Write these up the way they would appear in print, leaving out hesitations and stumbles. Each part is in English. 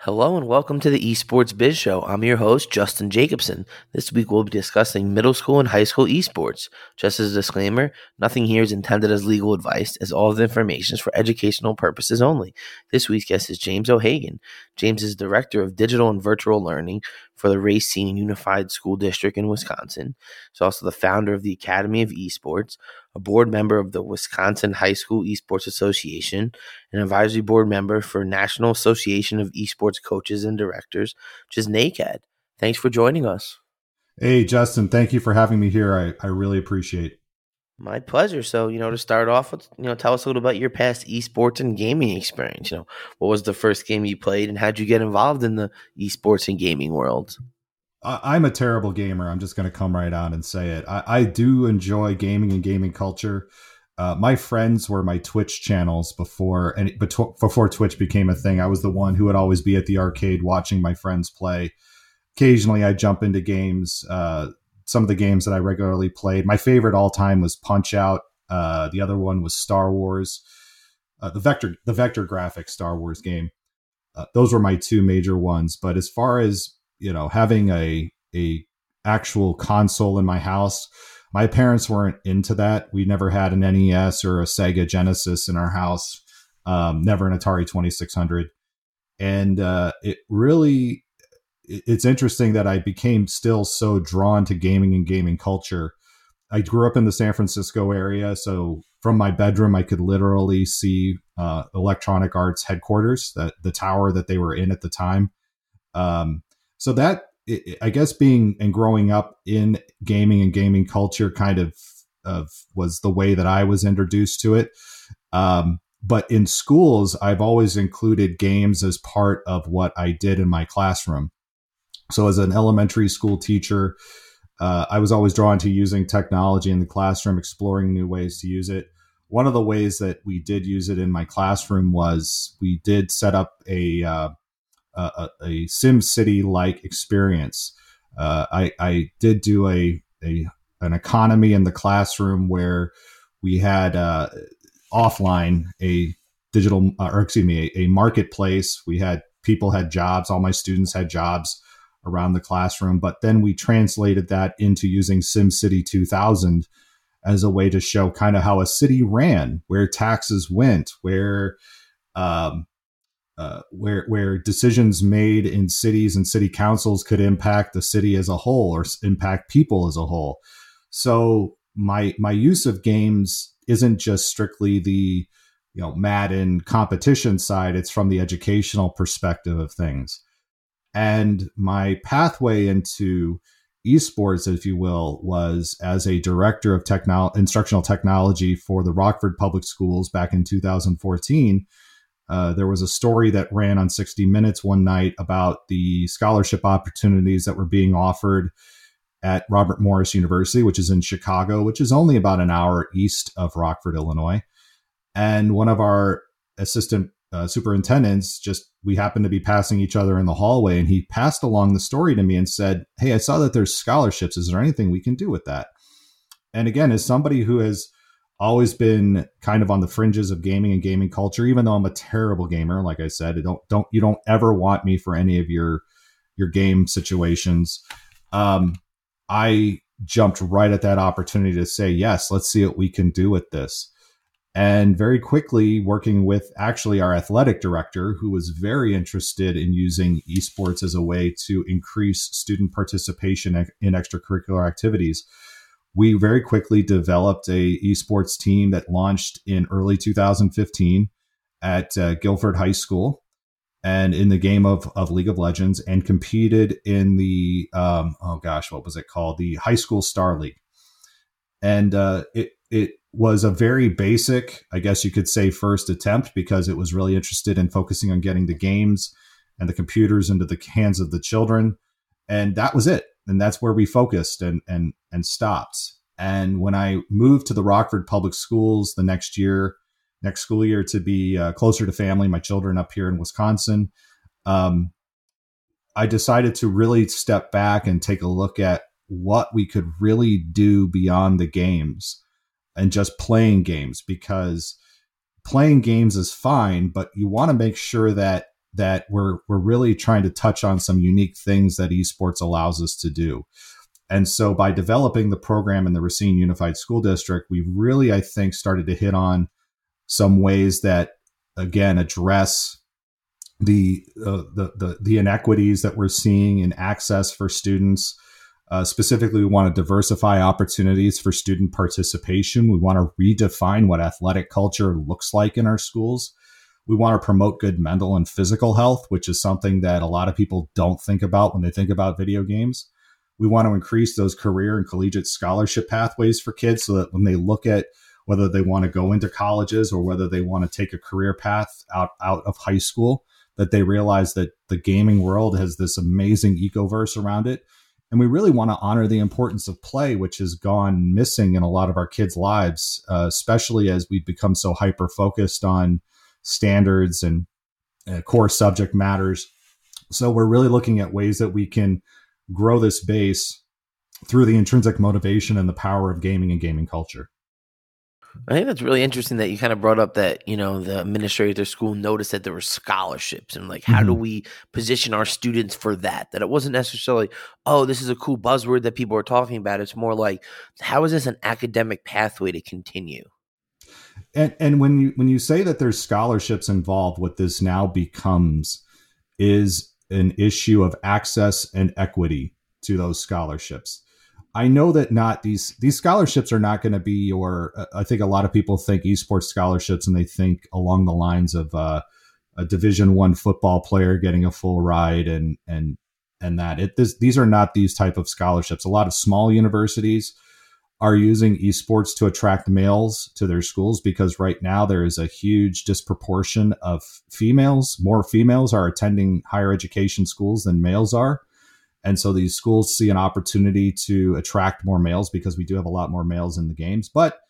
Hello and welcome to the Esports Biz Show. I'm your host, Justin Jacobson. This week we'll be discussing middle school and high school esports. Just as a disclaimer, nothing here is intended as legal advice, as all of the information is for educational purposes only. This week's guest is James O'Hagan. James is Director of Digital and Virtual Learning for the Racine Unified School District in Wisconsin. He's also the founder of the Academy of Esports, a board member of the Wisconsin High School Esports Association, an advisory board member for National Association of Esports Coaches and Directors, which is NACAD. Thanks for joining us. Hey, Justin, thank you for having me here. I really appreciate it. My pleasure. So, to start off with, tell us a little about your past esports and gaming experience. What was the first game you played and how'd you get involved in the esports and gaming world? I'm a terrible gamer. I'm just going to come right out and say it. I do enjoy gaming and gaming culture. My friends were my Twitch channels before Twitch became a thing. I was the one who would always be at the arcade watching my friends play. Occasionally, I jump into games. Some of the games that I regularly played, my favorite all time was Punch Out. The other one was Star Wars, the vector graphics Star Wars game. Those were my two major ones. But as far as having a actual console in my house, my parents weren't into that. We never had an NES or a Sega Genesis in our house. Never an Atari 2600, and it's interesting that I became still so drawn to gaming and gaming culture. I grew up in the San Francisco area, so from my bedroom, I could literally see Electronic Arts headquarters, the tower that they were in at the time. So that, I guess, being and growing up in gaming and gaming culture kind of was the way that I was introduced to it. But in schools, I've always included games as part of what I did in my classroom. So as an elementary school teacher, I was always drawn to using technology in the classroom, exploring new ways to use it. One of the ways that we did use it in my classroom was we did set up a SimCity-like experience. I did do an economy in the classroom where we had offline a digital, a marketplace. We had people had jobs. All my students had jobs around the classroom, but then we translated that into using SimCity 2000 as a way to show kind of how a city ran, where taxes went, where decisions made in cities and city councils could impact the city as a whole or impact people as a whole. So my use of games isn't just strictly the Madden competition side; it's from the educational perspective of things. And my pathway into esports, if you will, was as a director of instructional technology for the Rockford Public Schools back in 2014. There was a story that ran on 60 Minutes one night about the scholarship opportunities that were being offered at Robert Morris University, which is in Chicago, which is only about an hour east of Rockford, Illinois. And one of our assistant superintendents, we happened to be passing each other in the hallway, and he passed along the story to me and said, "Hey, I saw that there's scholarships. Is there anything we can do with that?" And again, as somebody who has always been kind of on the fringes of gaming and gaming culture, even though I'm a terrible gamer, like I said, you don't ever want me for any of your game situations. I jumped right at that opportunity to say, yes, let's see what we can do with this. And very quickly, working with actually our athletic director, who was very interested in using esports as a way to increase student participation in extracurricular activities, we very quickly developed a esports team that launched in early 2015 at Guilford High School, and in the game of League of Legends, and competed in the, the High School Star League. And it was a very basic, I guess you could say, first attempt, because it was really interested in focusing on getting the games and the computers into the hands of the children. And that was it. And that's where we focused and stopped. And when I moved to the Rockford Public Schools the next school year to be closer to family, my children up here in Wisconsin, I decided to really step back and take a look at what we could really do beyond the games and just playing games, because playing games is fine, but you want to make sure that we're really trying to touch on some unique things that esports allows us to do. And so by developing the program in the Racine Unified School District, we've really, I think, started to hit on some ways that, again, address the inequities that we're seeing in access for students. Specifically, we want to diversify opportunities for student participation. We want to redefine what athletic culture looks like in our schools. We want to promote good mental and physical health, which is something that a lot of people don't think about when they think about video games. We want to increase those career and collegiate scholarship pathways for kids, so that when they look at whether they want to go into colleges or whether they want to take a career path out of high school, that they realize that the gaming world has this amazing ecoverse around it. And we really want to honor the importance of play, which has gone missing in a lot of our kids' lives, especially as we've become so hyper-focused on standards and core subject matters. So we're really looking at ways that we can grow this base through the intrinsic motivation and the power of gaming and gaming culture. I think that's really interesting that you kind of brought up that, you know, the administrator of their school noticed that there were scholarships, and like, how do we position our students for that? That it wasn't necessarily, oh, this is a cool buzzword that people are talking about. It's more like, how is this an academic pathway to continue? And when you say that there's scholarships involved, what this now becomes is an issue of access and equity to those scholarships. I know that not these scholarships are not going to be I think a lot of people think esports scholarships and they think along the lines of a Division I football player getting a full ride and that. These are not these type of scholarships. A lot of small universities are using esports to attract males to their schools, because right now there is a huge disproportion of females. More females are attending higher education schools than males are. And so these schools see an opportunity to attract more males, because we do have a lot more males in the games. But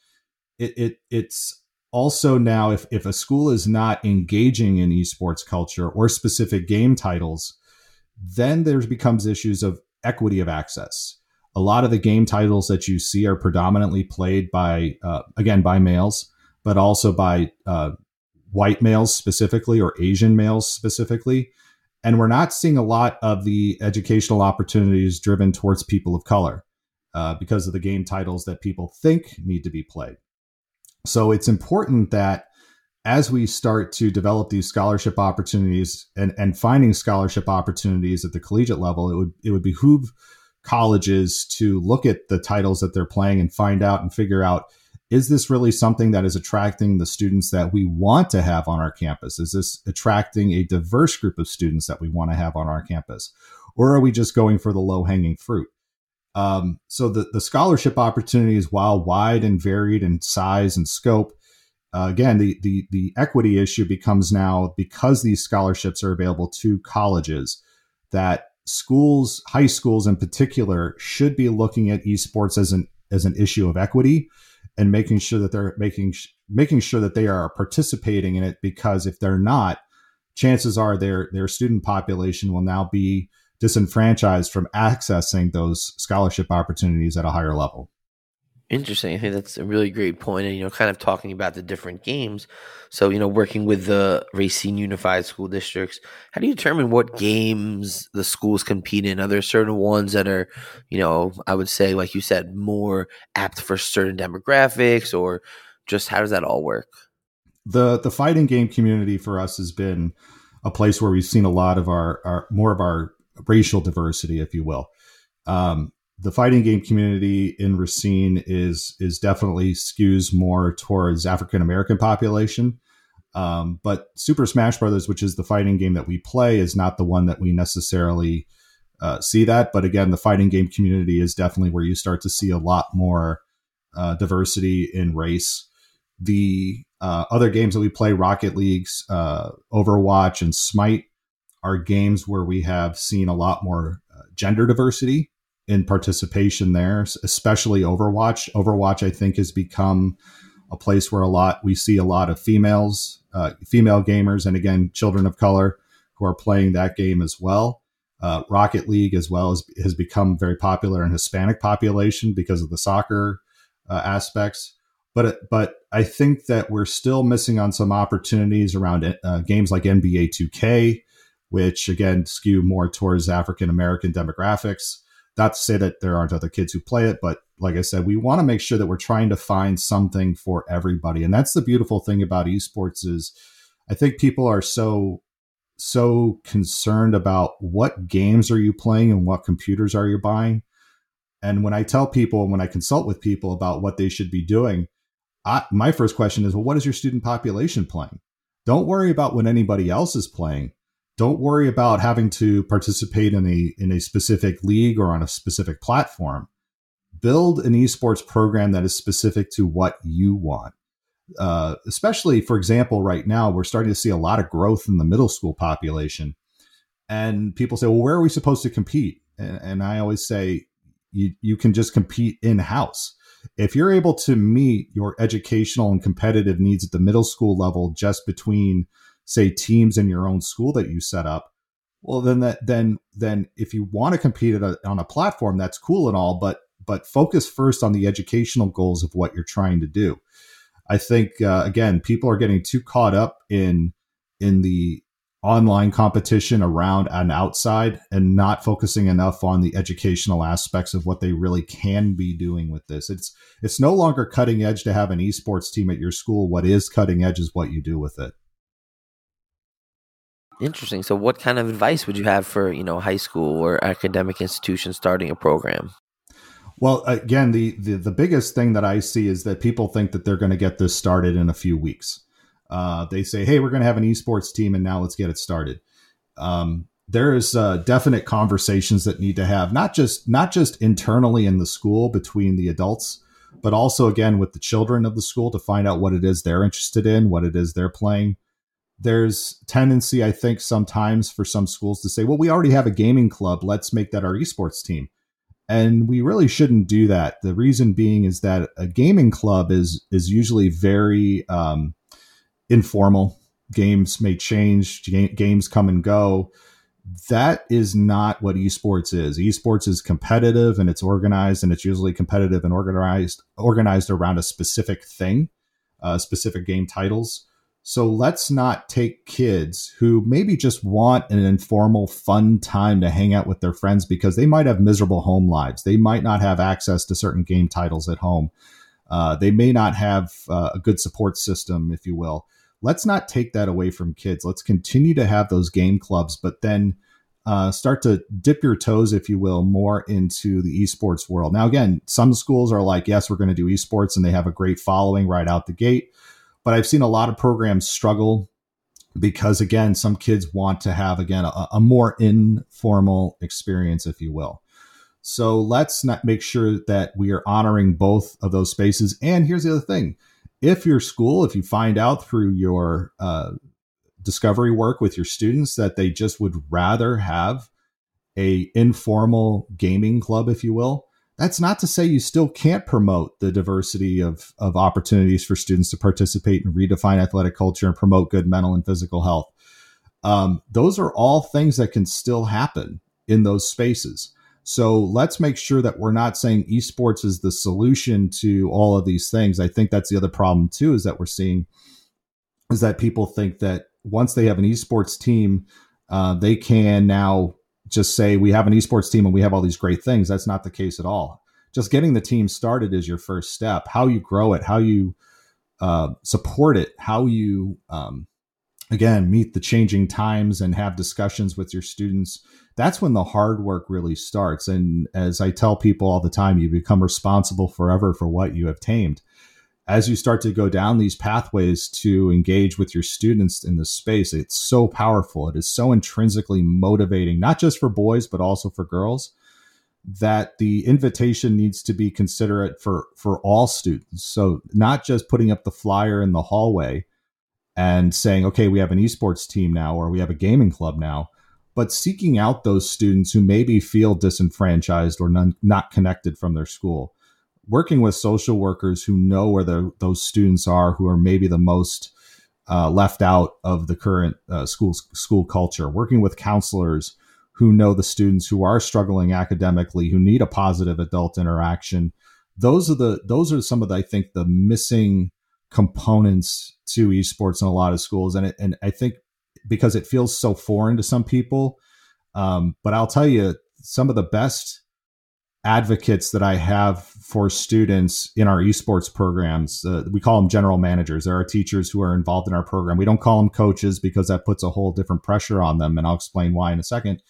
it's also now, if a school is not engaging in esports culture or specific game titles, then there becomes issues of equity of access. A lot of the game titles that you see are predominantly played by, again, by males, but also by white males specifically, or Asian males specifically. And we're not seeing a lot of the educational opportunities driven towards people of color because of the game titles that people think need to be played. So it's important that as we start to develop these scholarship opportunities and finding scholarship opportunities at the collegiate level, it would behoove colleges to look at the titles that they're playing and find out and figure out, is this really something that is attracting the students that we want to have on our campus? Is this attracting a diverse group of students that we want to have on our campus? Or are we just going for the low-hanging fruit? So the scholarship opportunities, while wide and varied in size and scope, again, the equity issue becomes now, because these scholarships are available to colleges, that schools, high schools in particular, should be looking at esports as an issue of equity, and making sure that they're making sure that they are participating in it, because if they're not, chances are their student population will now be disenfranchised from accessing those scholarship opportunities at a higher level. Interesting. I think that's a really great point. And, you know, kind of talking about the different games. So, you know, working with the Racine Unified School Districts, how do you determine what games the schools compete in? Are there certain ones that are, you know, I would say, like you said, more apt for certain demographics, or just how does that all work? The fighting game community for us has been a place where we've seen a lot of our more of our racial diversity, if you will. The fighting game community in Racine is definitely skews more towards African-American population. But Super Smash Brothers, which is the fighting game that we play, is not the one that we necessarily see that. But again, the fighting game community is definitely where you start to see a lot more diversity in race. The other games that we play, Rocket League, Overwatch, and Smite, are games where we have seen a lot more gender diversity in participation there, especially Overwatch. Overwatch, I think, has become a place where we see a lot of females, female gamers, and again, children of color who are playing that game as well. Rocket League as well has become very popular in Hispanic population because of the soccer aspects. But I think that we're still missing on some opportunities around games like NBA 2K, which again skew more towards African-American demographics. Not to say that there aren't other kids who play it, but like I said, we want to make sure that we're trying to find something for everybody. And that's the beautiful thing about esports is I think people are so concerned about what games are you playing and what computers are you buying. And when I tell people and when I consult with people about what they should be doing, my first question is, well, what is your student population playing? Don't worry about what anybody else is playing. Don't worry about having to participate in a specific league or on a specific platform. Build an esports program that is specific to what you want. Especially, for example, right now, we're starting to see a lot of growth in the middle school population. And people say, well, where are we supposed to compete? And I always say, you can just compete in-house. If you're able to meet your educational and competitive needs at the middle school level just between, say, teams in your own school that you set up, well, then if you want to compete on a platform, that's cool and all, but focus first on the educational goals of what you're trying to do. I think, again, people are getting too caught up in the online competition around and outside and not focusing enough on the educational aspects of what they really can be doing with this. It's no longer cutting edge to have an esports team at your school. What is cutting edge is what you do with it. Interesting. So what kind of advice would you have for, you know, high school or academic institutions starting a program? Well, again, the biggest thing that I see is that people think that they're going to get this started in a few weeks. They say, hey, we're going to have an esports team and now let's get it started. There is definite conversations that need to have, not just internally in the school between the adults, but also, again, with the children of the school to find out what it is they're interested in, what it is they're playing. There's tendency, I think, sometimes for some schools to say, well, we already have a gaming club. Let's make that our esports team. And we really shouldn't do that. The reason being is that a gaming club is usually very informal. Games may change. Games come and go. That is not what esports is. Esports is competitive and it's organized, and it's usually competitive and organized around a specific thing, specific game titles. So let's not take kids who maybe just want an informal, fun time to hang out with their friends because they might have miserable home lives. They might not have access to certain game titles at home. They may not have a good support system, if you will. Let's not take that away from kids. Let's continue to have those game clubs, but then start to dip your toes, if you will, more into the esports world. Now, again, some schools are like, yes, we're going to do esports, and they have a great following right out the gate. But I've seen a lot of programs struggle because, again, some kids want to have, again, a more informal experience, if you will. So let's not make sure that we are honoring both of those spaces. And here's the other thing. If your school, if you find out through your discovery work with your students that they just would rather have a informal gaming club, if you will, that's not to say you still can't promote the diversity of opportunities for students to participate and redefine athletic culture and promote good mental and physical health. Those are all things that can still happen in those spaces. So let's make sure that we're not saying esports is the solution to all of these things. I think that's the other problem too, is that we're seeing is that people think that once they have an esports team, they can now just say we have an esports team and we have all these great things. That's not the case at all. Just getting the team started is your first step. How you grow it, how you support it, how you, again, meet the changing times and have discussions with your students. That's when the hard work really starts. And as I tell people all the time, you become responsible forever for what you have tamed. As you start to go down these pathways to engage with your students in this space, it's so powerful. It is so intrinsically motivating, not just for boys, but also for girls, that the invitation needs to be considerate for all students. So not just putting up the flyer in the hallway and saying, okay, we have an esports team now, or we have a gaming club now, but seeking out those students who maybe feel disenfranchised or not connected from their school, working with social workers who know where those students are, who are maybe the most left out of the current school culture, working with counselors who know the students who are struggling academically, who need a positive adult interaction. Those are some of the, I think, the missing components to esports in a lot of schools. And I think because it feels so foreign to some people, but I'll tell you, some of the best advocates that I have for students in our esports programs, we call them general managers. There are teachers who are involved in our program. We don't call them coaches because that puts a whole different pressure on them. And I'll explain why in a second.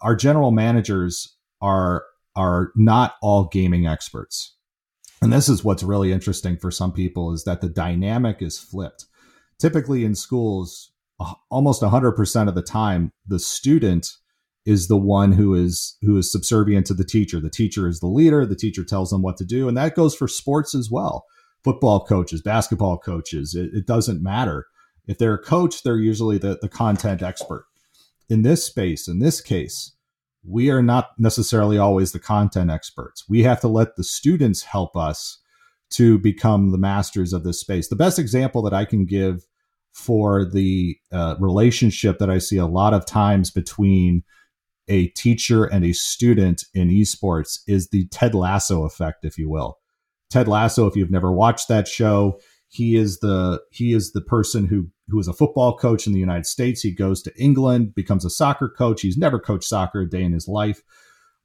Our general managers are not all gaming experts. And this is what's really interesting for some people, is that the dynamic is flipped. Typically in schools, almost 100% of the time, the student is the one who is subservient to the teacher. The teacher is the leader. The teacher tells them what to do. And that goes for sports as well. Football coaches, basketball coaches, it doesn't matter. If they're a coach, they're usually the content expert. In this space, in this case, we are not necessarily always the content experts. We have to let the students help us to become the masters of this space. The best example that I can give for the relationship that I see a lot of times between a teacher and a student in esports is the Ted Lasso effect, if you will. Ted Lasso, if you've never watched that show, he is the person who is a football coach in the United States. He goes to England, becomes a soccer coach. He's never coached soccer a day in his life,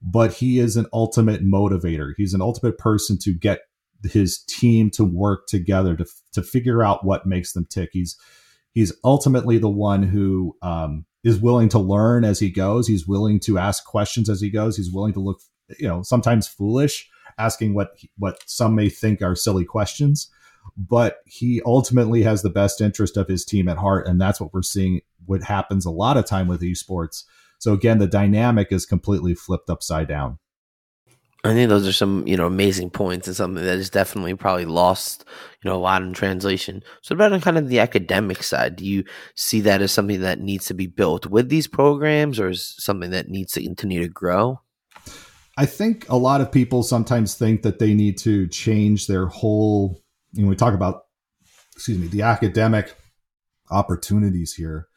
but he is an ultimate motivator. He's an ultimate person to get his team to work together, to figure out what makes them tick. He's ultimately the one who is willing to learn as he goes. He's willing to ask questions as he goes. He's willing to look, sometimes foolish, asking what some may think are silly questions, but he ultimately has the best interest of his team at heart. And that's what we're seeing, what happens a lot of time with esports. So again, the dynamic is completely flipped upside down. I think those are some, amazing points, and something that is definitely probably lost, a lot in translation. So about on kind of the academic side, do you see that as something that needs to be built with these programs, or is something that needs to continue to grow? I think a lot of people sometimes think that they need to change their whole, we talk about, the academic opportunities here.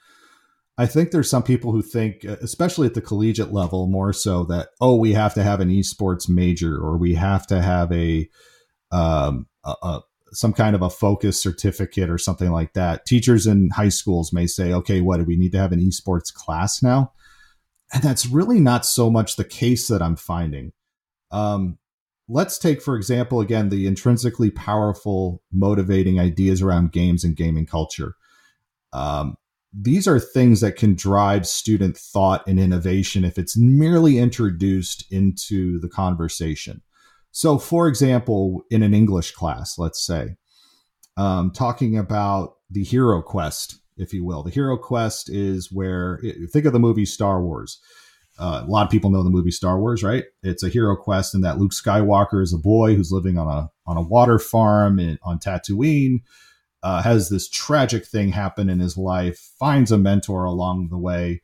I think there's some people who think, especially at the collegiate level, more so that, we have to have an esports major, or we have to have some kind of a focus certificate or something like that. Teachers in high schools may say, okay, what do we need to have an esports class now? And that's really not so much the case that I'm finding. Let's take, for example, again, the intrinsically powerful, motivating ideas around games and gaming culture. These are things that can drive student thought and innovation if it's merely introduced into the conversation. So, for example, in an English class, let's say, talking about the hero quest, if you will. The hero quest is where, think of the movie Star Wars. A lot of people know the movie Star Wars, right? It's a hero quest in that Luke Skywalker is a boy who's living on a water farm on Tatooine. Has this tragic thing happen in his life, finds a mentor along the way,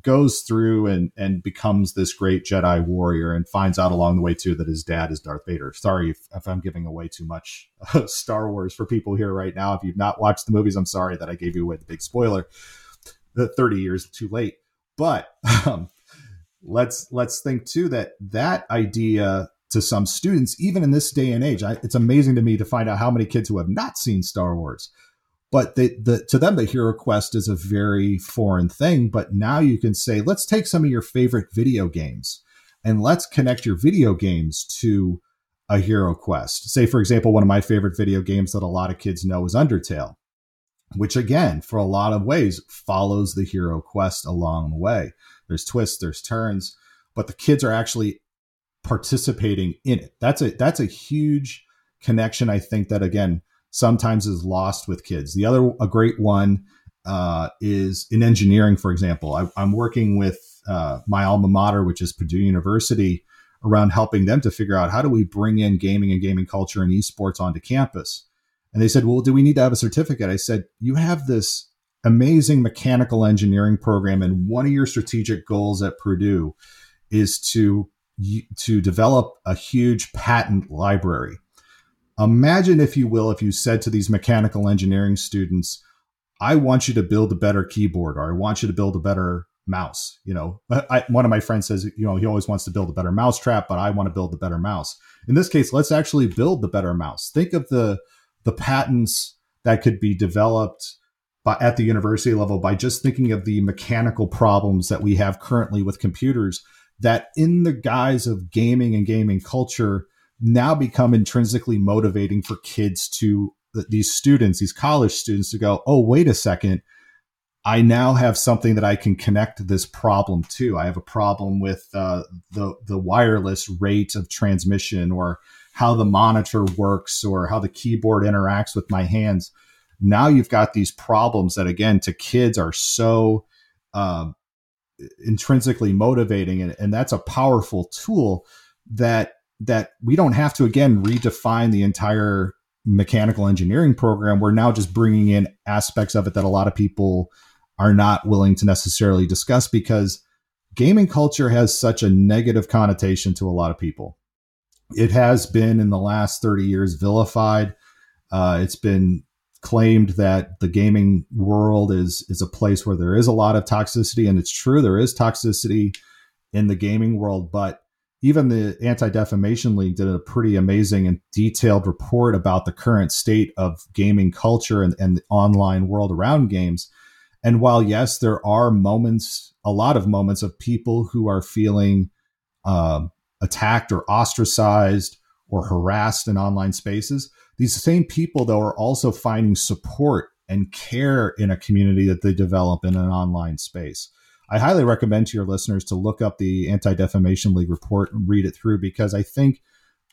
goes through and becomes this great Jedi warrior, and finds out along the way, too, that his dad is Darth Vader. Sorry if I'm giving away too much Star Wars for people here right now. If you've not watched the movies, I'm sorry that I gave you away the big spoiler. 30 years too late. But let's think too that idea to some students, even in this day and age, it's amazing to me to find out how many kids who have not seen Star Wars, but to them, the hero quest is a very foreign thing. But now you can say, let's take some of your favorite video games and let's connect your video games to a hero quest. Say, for example, one of my favorite video games that a lot of kids know is Undertale, which again, for a lot of ways, follows the hero quest along the way. There's twists, there's turns, but the kids are actually participating in it. That's a huge connection, I think, that again, sometimes is lost with kids. A great one is in engineering, for example. I'm working with my alma mater, which is Purdue University, around helping them to figure out how do we bring in gaming and gaming culture and esports onto campus. And they said, well, do we need to have a certificate? I said, you have this amazing mechanical engineering program, and one of your strategic goals at Purdue is to develop a huge patent library. Imagine, if you will, if you said to these mechanical engineering students, I want you to build a better keyboard, or I want you to build a better mouse. You know, one of my friends says, you know, he always wants to build a better mousetrap, but I want to build the better mouse. In this case, let's actually build the better mouse. Think of the patents that could be developed at the university level by just thinking of the mechanical problems that we have currently with computers that, in the guise of gaming and gaming culture, now become intrinsically motivating for kids to these college students to go, oh, wait a second. I now have something that I can connect this problem to. I have a problem with the wireless rate of transmission, or how the monitor works, or how the keyboard interacts with my hands. Now you've got these problems that, again, to kids are so intrinsically motivating. And that's a powerful tool that we don't have to, again, redefine the entire mechanical engineering program. We're now just bringing in aspects of it that a lot of people are not willing to necessarily discuss, because gaming culture has such a negative connotation to a lot of people. It has been, in the last 30 years, vilified. It's been claimed that the gaming world is a place where there is a lot of toxicity, and it's true. There is toxicity in the gaming world, but even the Anti-Defamation League did a pretty amazing and detailed report about the current state of gaming culture and the online world around games. And while, yes, there are moments, a lot of moments of people who are feeling attacked or ostracized or harassed in online spaces, these same people, though, are also finding support and care in a community that they develop in an online space. I highly recommend to your listeners to look up the Anti-Defamation League report and read it through, because I think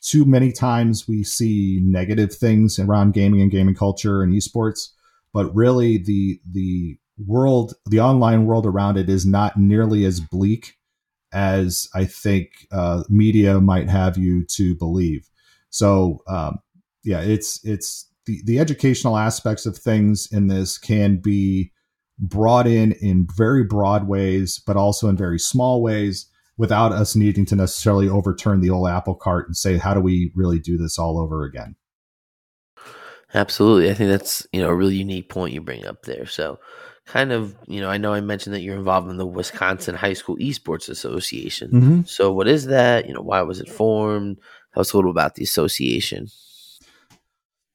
too many times we see negative things around gaming and gaming culture and esports, but really the world, the online world around it, is not nearly as bleak as I think media might have you to believe. So it's the educational aspects of things in this can be brought in very broad ways, but also in very small ways, without us needing to necessarily overturn the old apple cart and say, how do we really do this all over again? Absolutely. I think that's, a really unique point you bring up there. So kind of, I know I mentioned that you're involved in the Wisconsin High School Esports Association. Mm-hmm. So what is that? Why was it formed? Tell us a little about the association.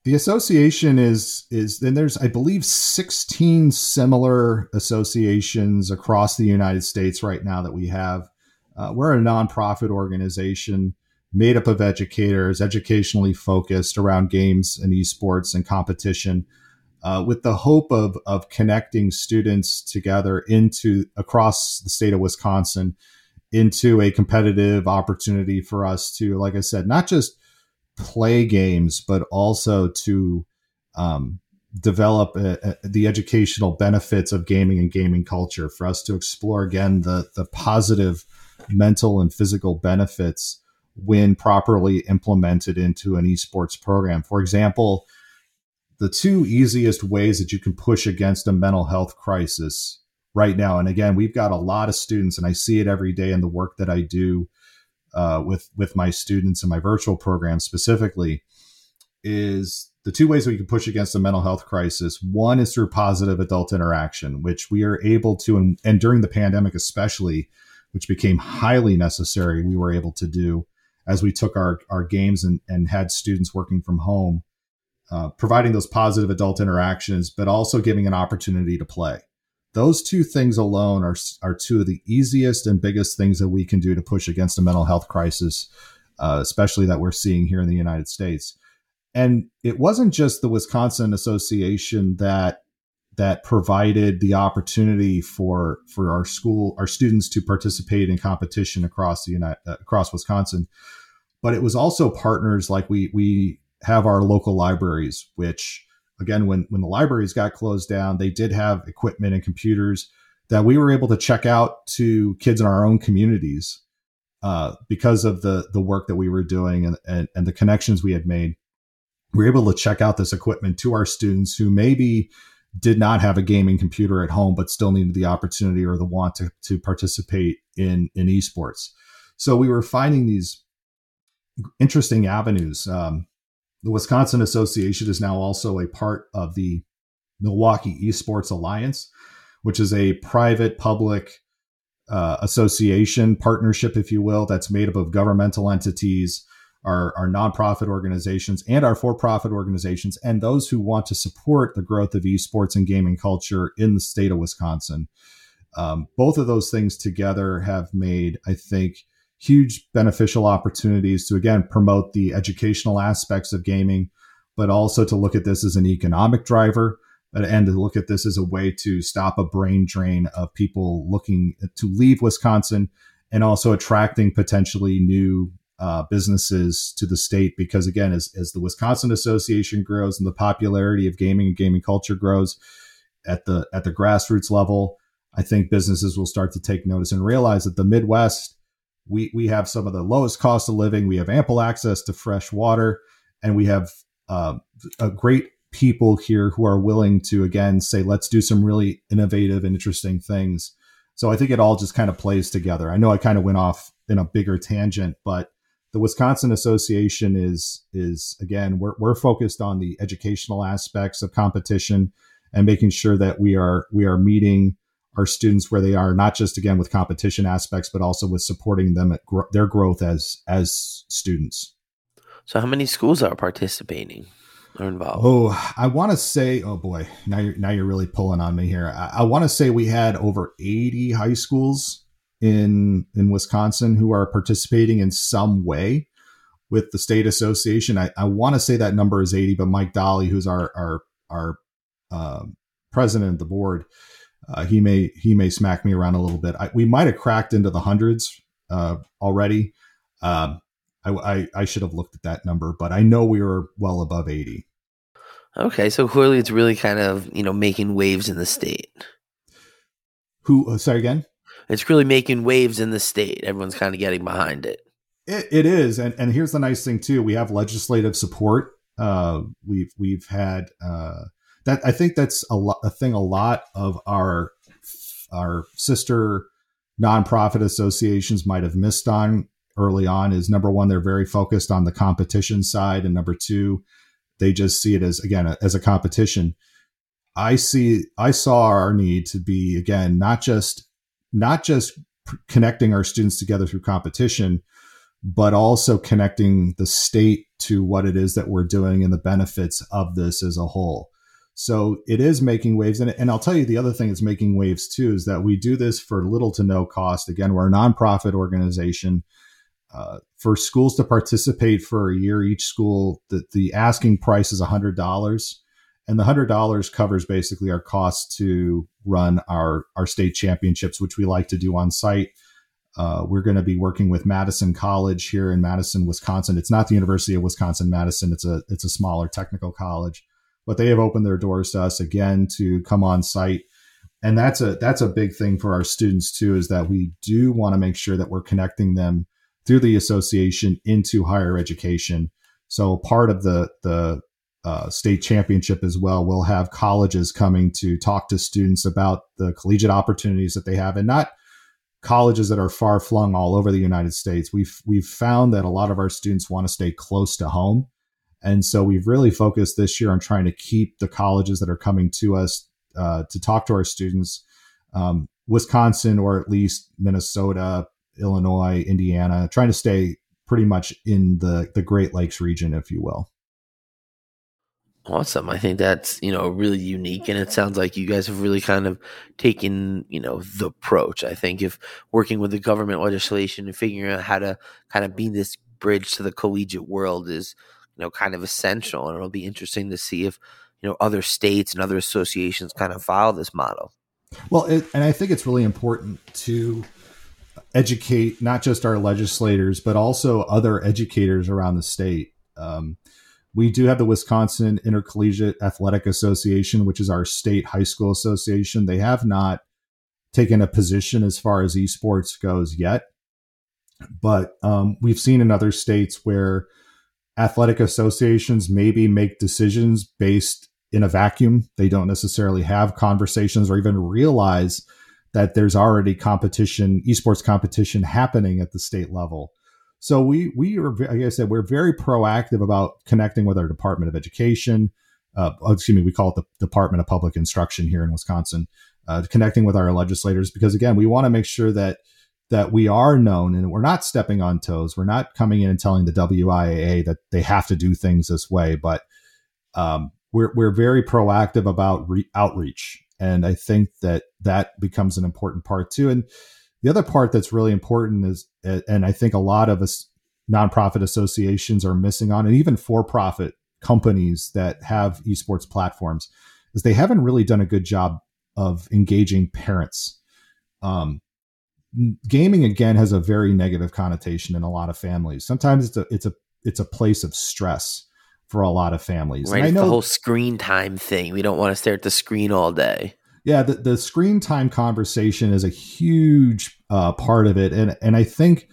The association is there's, I believe, 16 similar associations across the United States right now that we have. We're a nonprofit organization made up of educators, educationally focused around games and esports and competition, with the hope of connecting students together across the state of Wisconsin into a competitive opportunity for us to, like I said, not just play games, but also to develop the educational benefits of gaming and gaming culture, for us to explore, again, the positive mental and physical benefits when properly implemented into an esports program. For example, the two easiest ways that you can push against a mental health crisis right now, and again, we've got a lot of students, and I see it every day in the work that I do with my students and my virtual program specifically, is the two ways we can push against the mental health crisis. One is through positive adult interaction, which we are able to, and during the pandemic especially, which became highly necessary, we were able to do as we took our games and had students working from home, providing those positive adult interactions, but also giving an opportunity to play. Those two things alone are two of the easiest and biggest things that we can do to push against the mental health crisis, especially that we're seeing here in the United States. And it wasn't just the Wisconsin Association that provided the opportunity for our students to participate in competition across Wisconsin, but it was also partners like we have our local libraries, which again, when the libraries got closed down, they did have equipment and computers that we were able to check out to kids in our own communities because of the work that we were doing and the connections we had made. We were able to check out this equipment to our students who maybe did not have a gaming computer at home, but still needed the opportunity or the want to participate in esports. So we were finding these interesting avenues. The Wisconsin Association is now also a part of the Milwaukee Esports Alliance, which is a private-public association partnership, if you will, that's made up of governmental entities, our nonprofit organizations, and our for-profit organizations, and those who want to support the growth of esports and gaming culture in the state of Wisconsin. Both of those things together have made, I think, huge beneficial opportunities to, again, promote the educational aspects of gaming, but also to look at this as an economic driver and to look at this as a way to stop a brain drain of people looking to leave Wisconsin and also attracting potentially new businesses to the state. Because again, as the Wisconsin Association grows and the popularity of gaming and gaming culture grows at the grassroots level, I think businesses will start to take notice and realize that the Midwest, we have some of the lowest cost of living. We have ample access to fresh water, and we have a great people here who are willing to, again, say, let's do some really innovative and interesting things. So I think it all just kind of plays together. I know I kind of went off in a bigger tangent, but the Wisconsin Association is again, we're focused on the educational aspects of competition and making sure that we are meeting our students where they are, not just again with competition aspects, but also with supporting them at their growth as students. So, how many schools are participating or involved? Oh, I want to say, oh boy, now you're really pulling on me here. I want to say we had over 80 high schools in Wisconsin who are participating in some way with the state association. I want to say that number is 80, but Mike Dolly, who's our president of the board, he may smack me around a little bit. We might have cracked into the hundreds already. I should have looked at that number, but I know we were well above 80. Okay, so clearly it's really kind of making waves in the state. Who? Sorry again. It's really making waves in the state. Everyone's kind of getting behind it. It is, and here's the nice thing too. We have legislative support. We've had. That I think that's a thing a lot of our sister nonprofit associations might have missed on early on is, number one, they're very focused on the competition side, and number two, they just see it as, again, as a competition. I saw our need to be, again, not just connecting our students together through competition, but also connecting the state to what it is that we're doing and the benefits of this as a whole. So it is making waves. And I'll tell you the other thing that's making waves too, is that we do this for little to no cost. Again, we're a nonprofit organization. For schools to participate for a year, each school, the asking price is $100. And the $100 covers basically our costs to run our state championships, which we like to do on site. We're going to be working with Madison College here in Madison, Wisconsin. It's not the University of Wisconsin-Madison. It's a smaller technical college. But they have opened their doors to us again to come on site. And that's a big thing for our students too, is that we do want to make sure that we're connecting them through the association into higher education. So part of the state championship as well, we'll have colleges coming to talk to students about the collegiate opportunities that they have, and not colleges that are far flung all over the United States. We've found that a lot of our students want to stay close to home. And so we've really focused this year on trying to keep the colleges that are coming to us to talk to our students Wisconsin, or at least Minnesota, Illinois, Indiana, trying to stay pretty much in the Great Lakes region, if you will. Awesome. I think that's, really unique. And it sounds like you guys have really kind of taken, the approach. I think if working with the government legislation and figuring out how to kind of be this bridge to the collegiate world is, kind of essential. And it'll be interesting to see if, other states and other associations kind of follow this model. Well, and I think it's really important to educate not just our legislators, but also other educators around the state. We do have the Wisconsin Intercollegiate Athletic Association, which is our state high school association. They have not taken a position as far as esports goes yet, but we've seen in other states where athletic associations maybe make decisions based in a vacuum. They don't necessarily have conversations or even realize that there's already competition, esports competition happening at the state level. So we are, like I said, we're very proactive about connecting with our Department of Education. We call it the Department of Public Instruction here in Wisconsin, connecting with our legislators, because, again, we want to make sure that we are known and we're not stepping on toes. We're not coming in and telling the WIAA that they have to do things this way, but we're very proactive about outreach. And I think that becomes an important part, too. And the other part that's really important is, and I think a lot of us nonprofit associations are missing on, and even for-profit companies that have esports platforms, is they haven't really done a good job of engaging parents. Gaming, again, has a very negative connotation in a lot of families. Sometimes it's a place of stress for a lot of families. Right, and I know the whole screen time thing. We don't want to stare at the screen all day. Yeah, the screen time conversation is a huge part of it, and I think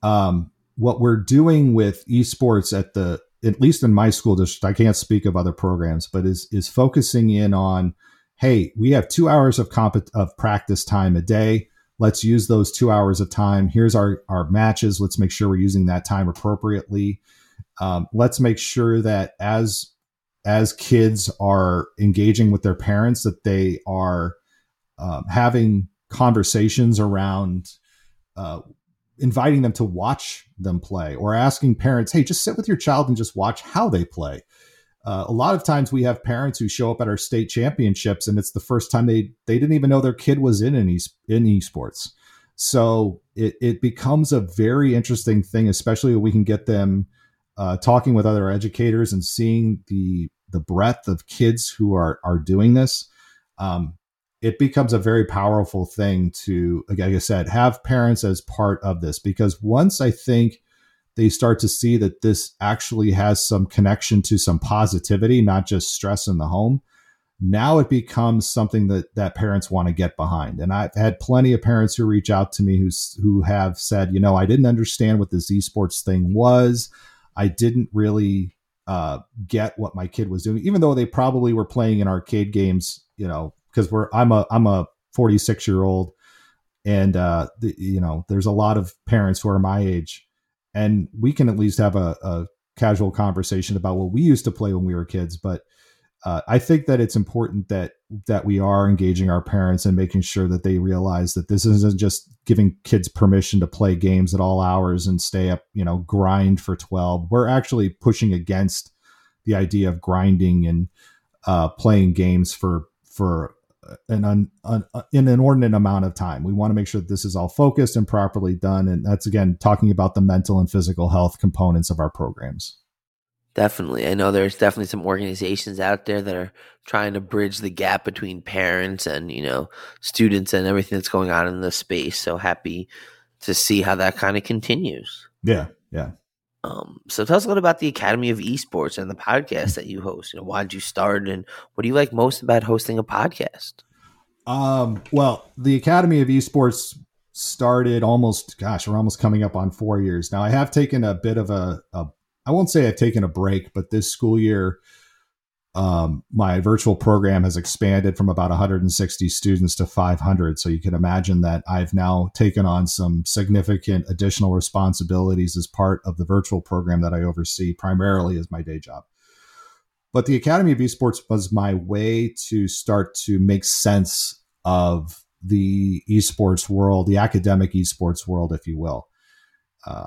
what we're doing with esports at least in my school district, I can't speak of other programs, but is focusing in on, hey, we have 2 hours of practice time a day. Let's use those 2 hours of time. Here's our matches. Let's make sure we're using that time appropriately. Let's make sure that as kids are engaging with their parents, that they are having conversations around inviting them to watch them play, or asking parents, hey, just sit with your child and just watch how they play. A lot of times we have parents who show up at our state championships and it's the first time they didn't even know their kid was in esports. So it becomes a very interesting thing, especially when we can get them talking with other educators and seeing the breadth of kids who are doing this, it becomes a very powerful thing to, like I said, have parents as part of this, because once I think they start to see that this actually has some connection to some positivity, not just stress in the home, now it becomes something that parents want to get behind. And I've had plenty of parents who reach out to me who have said, I didn't understand what this esports thing was. I didn't really get what my kid was doing, even though they probably were playing in arcade games, because I'm a 46-year-old, and there's a lot of parents who are my age, and we can at least have a casual conversation about what we used to play when we were kids. But I think that it's important that we are engaging our parents and making sure that they realize that this isn't just giving kids permission to play games at all hours and stay up, grind for 12. We're actually pushing against the idea of grinding and playing games for an inordinate amount of time. We want to make sure that this is all focused and properly done. And that's, again, talking about the mental and physical health components of our programs. Definitely. I know there's definitely some organizations out there that are trying to bridge the gap between parents and, students and everything that's going on in this space. So happy to see how that kind of continues. Yeah. Yeah. So tell us a little about the Academy of Esports and the podcast that you host. Why did you start, and what do you like most about hosting a podcast? Well, the Academy of Esports started we're almost coming up on 4 years. Now, I have taken a bit of I won't say I've taken a break, but this school year, my virtual program has expanded from about 160 students to 500. So you can imagine that I've now taken on some significant additional responsibilities as part of the virtual program that I oversee primarily as my day job. But the Academy of Esports was my way to start to make sense of the esports world, the academic esports world, if you will.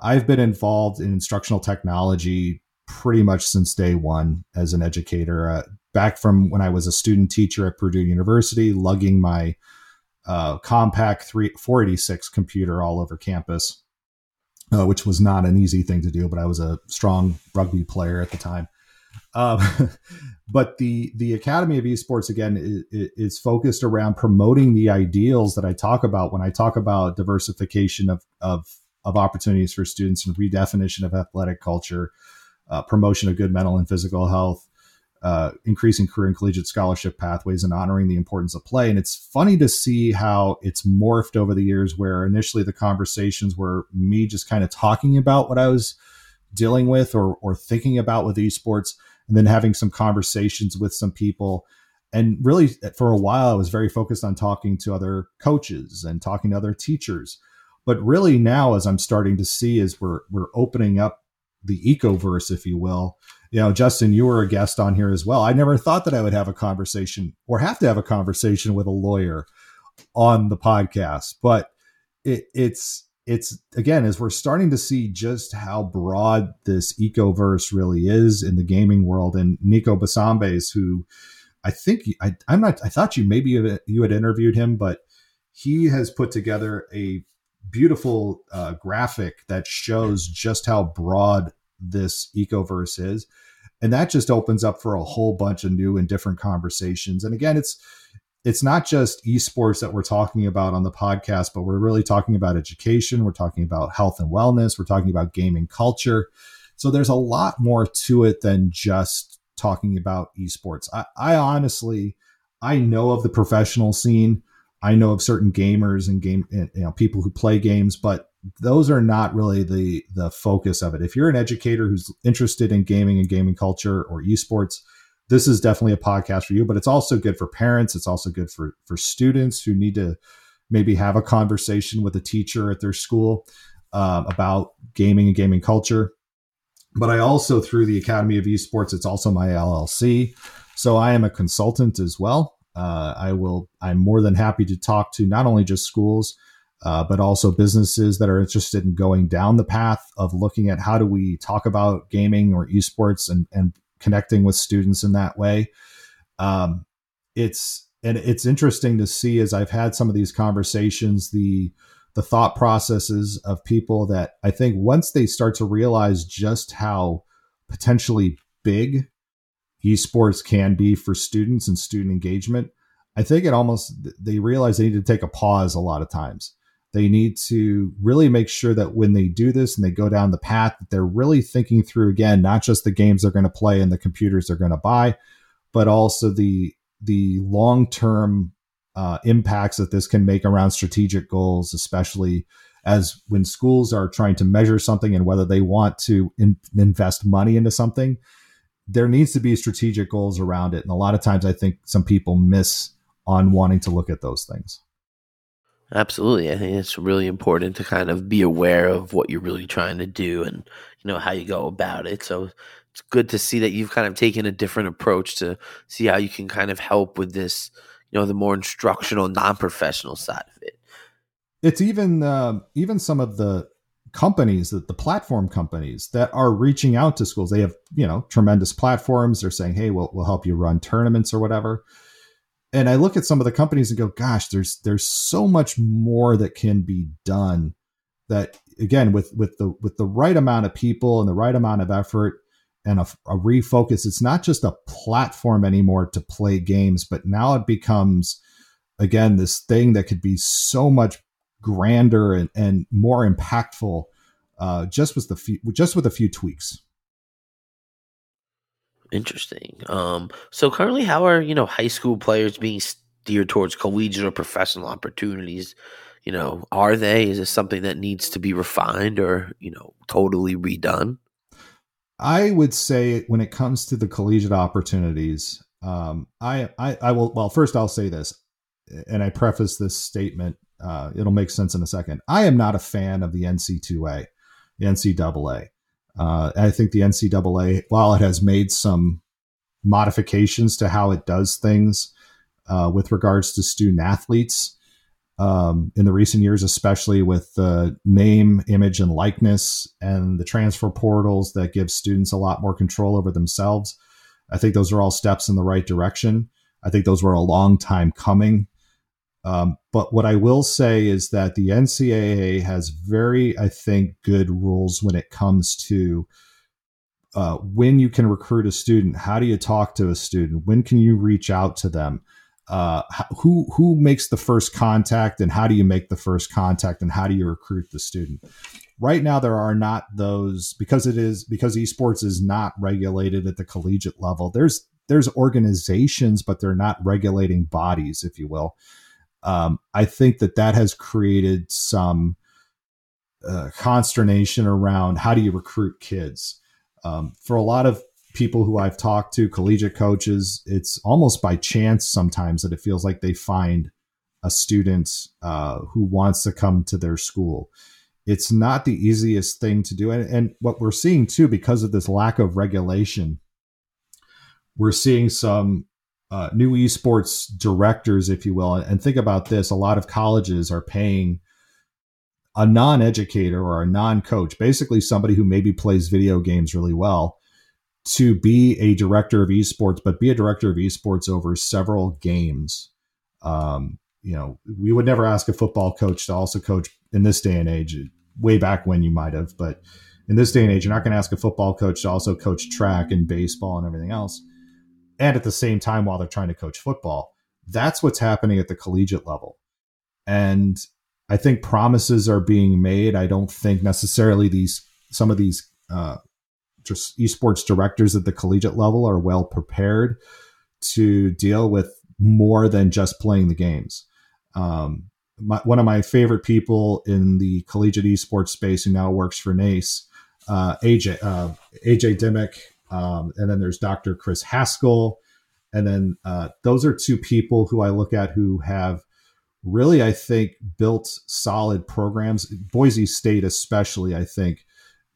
I've been involved in instructional technology pretty much since day one as an educator, back from when I was a student teacher at Purdue University, lugging my compact 486 computer all over campus, which was not an easy thing to do, but I was a strong rugby player at the time. But the Academy of Esports, again, is focused around promoting the ideals that I talk about when I talk about diversification of opportunities for students and redefinition of athletic culture, promotion of good mental and physical health, increasing career and collegiate scholarship pathways, and honoring the importance of play. And it's funny to see how it's morphed over the years, where initially the conversations were me just kind of talking about what I was dealing with or thinking about with esports, and then having some conversations with some people. And really, for a while, I was very focused on talking to other coaches and talking to other teachers. But really now, as I'm starting to see, is we're opening up the ecoverse, if you will. You know, Justin, you were a guest on here as well. I never thought that I would have a conversation or have to have a conversation with a lawyer on the podcast. But it's again, as we're starting to see just how broad this ecoverse really is in the gaming world. And Nico Basambes, who I think I thought you had interviewed him, but he has put together a beautiful graphic that shows just how broad this ecoverse is. And that just opens up for a whole bunch of new and different conversations. And again, it's not just esports that we're talking about on the podcast, but we're really talking about education. We're talking about health and wellness. We're talking about gaming culture. So there's a lot more to it than just talking about esports. I honestly, I know of the professional scene. I know of certain gamers and people who play games, but those are not really the focus of it. If you're an educator who's interested in gaming and gaming culture or esports, this is definitely a podcast for you, but it's also good for parents. It's also good for students who need to maybe have a conversation with a teacher at their school about gaming and gaming culture. But I also, through the Academy of Esports, it's also my LLC. So I am a consultant as well. I'm more than happy to talk to not only just schools, but also businesses that are interested in going down the path of looking at how do we talk about gaming or esports and connecting with students in that way. It's interesting to see, as I've had some of these conversations, the thought processes of people that I think once they start to realize just how potentially big esports can be for students and student engagement, I think they realize they need to take a pause a lot of times. They need to really make sure that when they do this and they go down the path, that they're really thinking through, again, not just the games they're going to play and the computers they're going to buy, but also the long-term impacts that this can make around strategic goals, especially as when schools are trying to measure something and whether they want to invest money into something. There needs to be strategic goals around it. And a lot of times I think some people miss on wanting to look at those things. Absolutely. I think it's really important to kind of be aware of what you're really trying to do and, you know, how you go about it. So it's good to see that you've kind of taken a different approach to see how you can kind of help with this, you know, the more instructional, non-professional side of it. It's even some of the companies, that the platform companies that are reaching out to schools, they have, you know, tremendous platforms. They're saying, hey, we'll help you run tournaments or whatever. And I look at some of the companies and go, gosh, there's so much more that can be done, that again, with the right amount of people and the right amount of effort and a refocus, it's not just a platform anymore to play games, but now it becomes, again, this thing that could be so much grander and more impactful, just with a few tweaks. Interesting. So currently, how are, you know, high school players being steered towards collegiate or professional opportunities? You know, is this something that needs to be refined or, you know, totally redone? I would say when it comes to the collegiate opportunities, first I'll say this, and I preface this statement, it'll make sense in a second. I am not a fan of the NCAA. I think the NCAA, while it has made some modifications to how it does things with regards to student athletes, in the recent years, especially with the name, image, and likeness and the transfer portals that give students a lot more control over themselves. I think those are all steps in the right direction. I think those were a long time coming. But what I will say is that the NCAA has very, I think, good rules when it comes to when you can recruit a student. How do you talk to a student? When can you reach out to them? Who makes the first contact, and how do you make the first contact, and how do you recruit the student? Right now, there are not those, because esports is not regulated at the collegiate level. There's organizations, but they're not regulating bodies, if you will. I think that has created some consternation around how do you recruit kids. For a lot of people who I've talked to, collegiate coaches, it's almost by chance sometimes that it feels like they find a student who wants to come to their school. It's not the easiest thing to do. And what we're seeing, too, because of this lack of regulation, we're seeing some new esports directors, if you will. And think about this. A lot of colleges are paying a non-educator or a non-coach, basically somebody who maybe plays video games really well, to be a director of esports, but be a director of esports over several games. We would never ask a football coach to also coach in this day and age. Way back when you might have, but in this day and age, you're not going to ask a football coach to also coach track and baseball and everything else. And at the same time, while they're trying to coach football, that's what's happening at the collegiate level. And I think promises are being made. I don't think necessarily some of these just esports directors at the collegiate level are well prepared to deal with more than just playing the games. One of my favorite people in the collegiate esports space, who now works for NACE, AJ Dimmick. And then there's Dr. Chris Haskell. And then those are two people who I look at who have really, I think, built solid programs. Boise State especially, I think,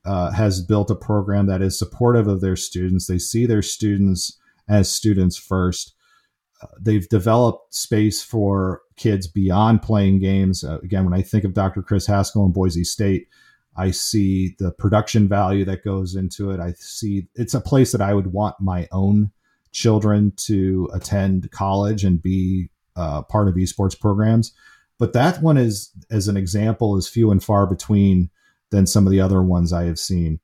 has built a program that is supportive of their students. They see their students as students first. They've developed space for kids beyond playing games. Again, when I think of Dr. Chris Haskell and Boise State, I see the production value that goes into it. I see it's a place that I would want my own children to attend college and be part of esports programs. But that one is, as an example, is few and far between than some of the other ones I have seen.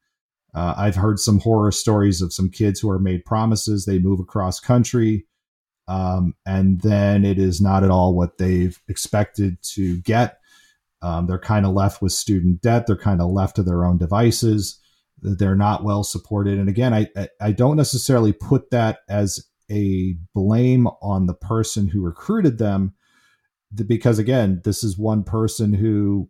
I've heard some horror stories of some kids who are made promises. They move across country. And then it is not at all what they've expected to get. They're kind of left with student debt. They're kind of left to their own devices. They're not well supported. And again, I don't necessarily put that as a blame on the person who recruited them, because again, this is one person who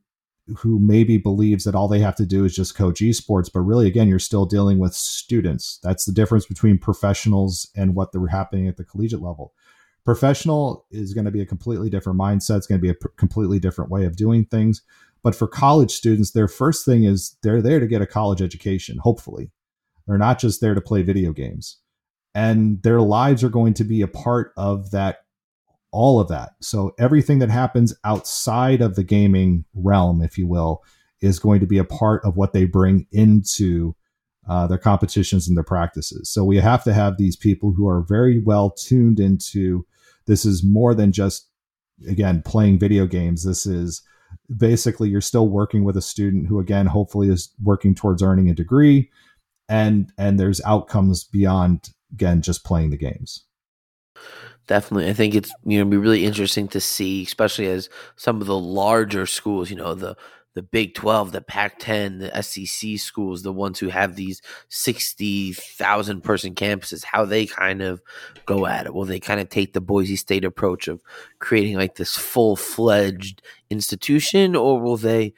maybe believes that all they have to do is just coach esports, but really, again, you're still dealing with students. That's the difference between professionals and what they're happening at the collegiate level. Professional is going to be a completely different mindset. It's going to be a completely different way of doing things. But for college students, their first thing is they're there to get a college education. Hopefully they're not just there to play video games, and their lives are going to be a part of that, all of that. So everything that happens outside of the gaming realm, if you will, is going to be a part of what they bring into their competitions and their practices. So we have to have these people who are very well tuned into, this is more than just, again, playing video games. This is basically, you're still working with a student who, again, hopefully is working towards earning a degree, and there's outcomes beyond, again, just playing the games. Definitely. I think it's, be really interesting to see, especially as some of the larger schools, the Big 12, the Pac-10, the SEC schools, the ones who have these 60,000 person campuses, how they kind of go at it. Will they kind of take the Boise State approach of creating like this full-fledged institution, or will they,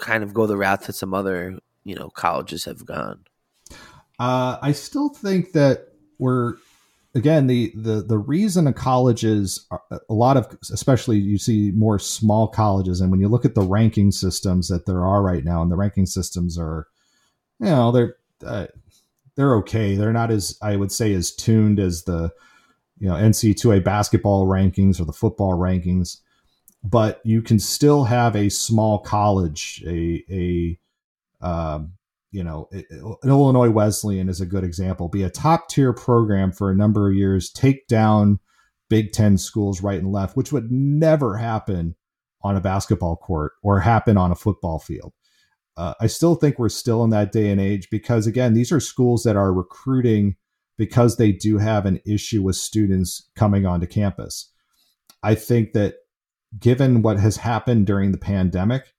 kind of go the route that some other, colleges have gone? I still think that we're, again, the reason a colleges, a lot of, especially you see more small colleges, and when you look at the ranking systems that there are right now, and the ranking systems are, they're okay. They're not as, I would say, as tuned as the, NCAA basketball rankings or the football rankings. but you can still have a small college. An Illinois Wesleyan is a good example. Be a top tier program for a number of years, take down Big Ten schools right and left, which would never happen on a basketball court or happen on a football field. I still think we're still in that day and age because, again, these are schools that are recruiting because they do have an issue with students coming onto campus. I think that given what has happened during the pandemic,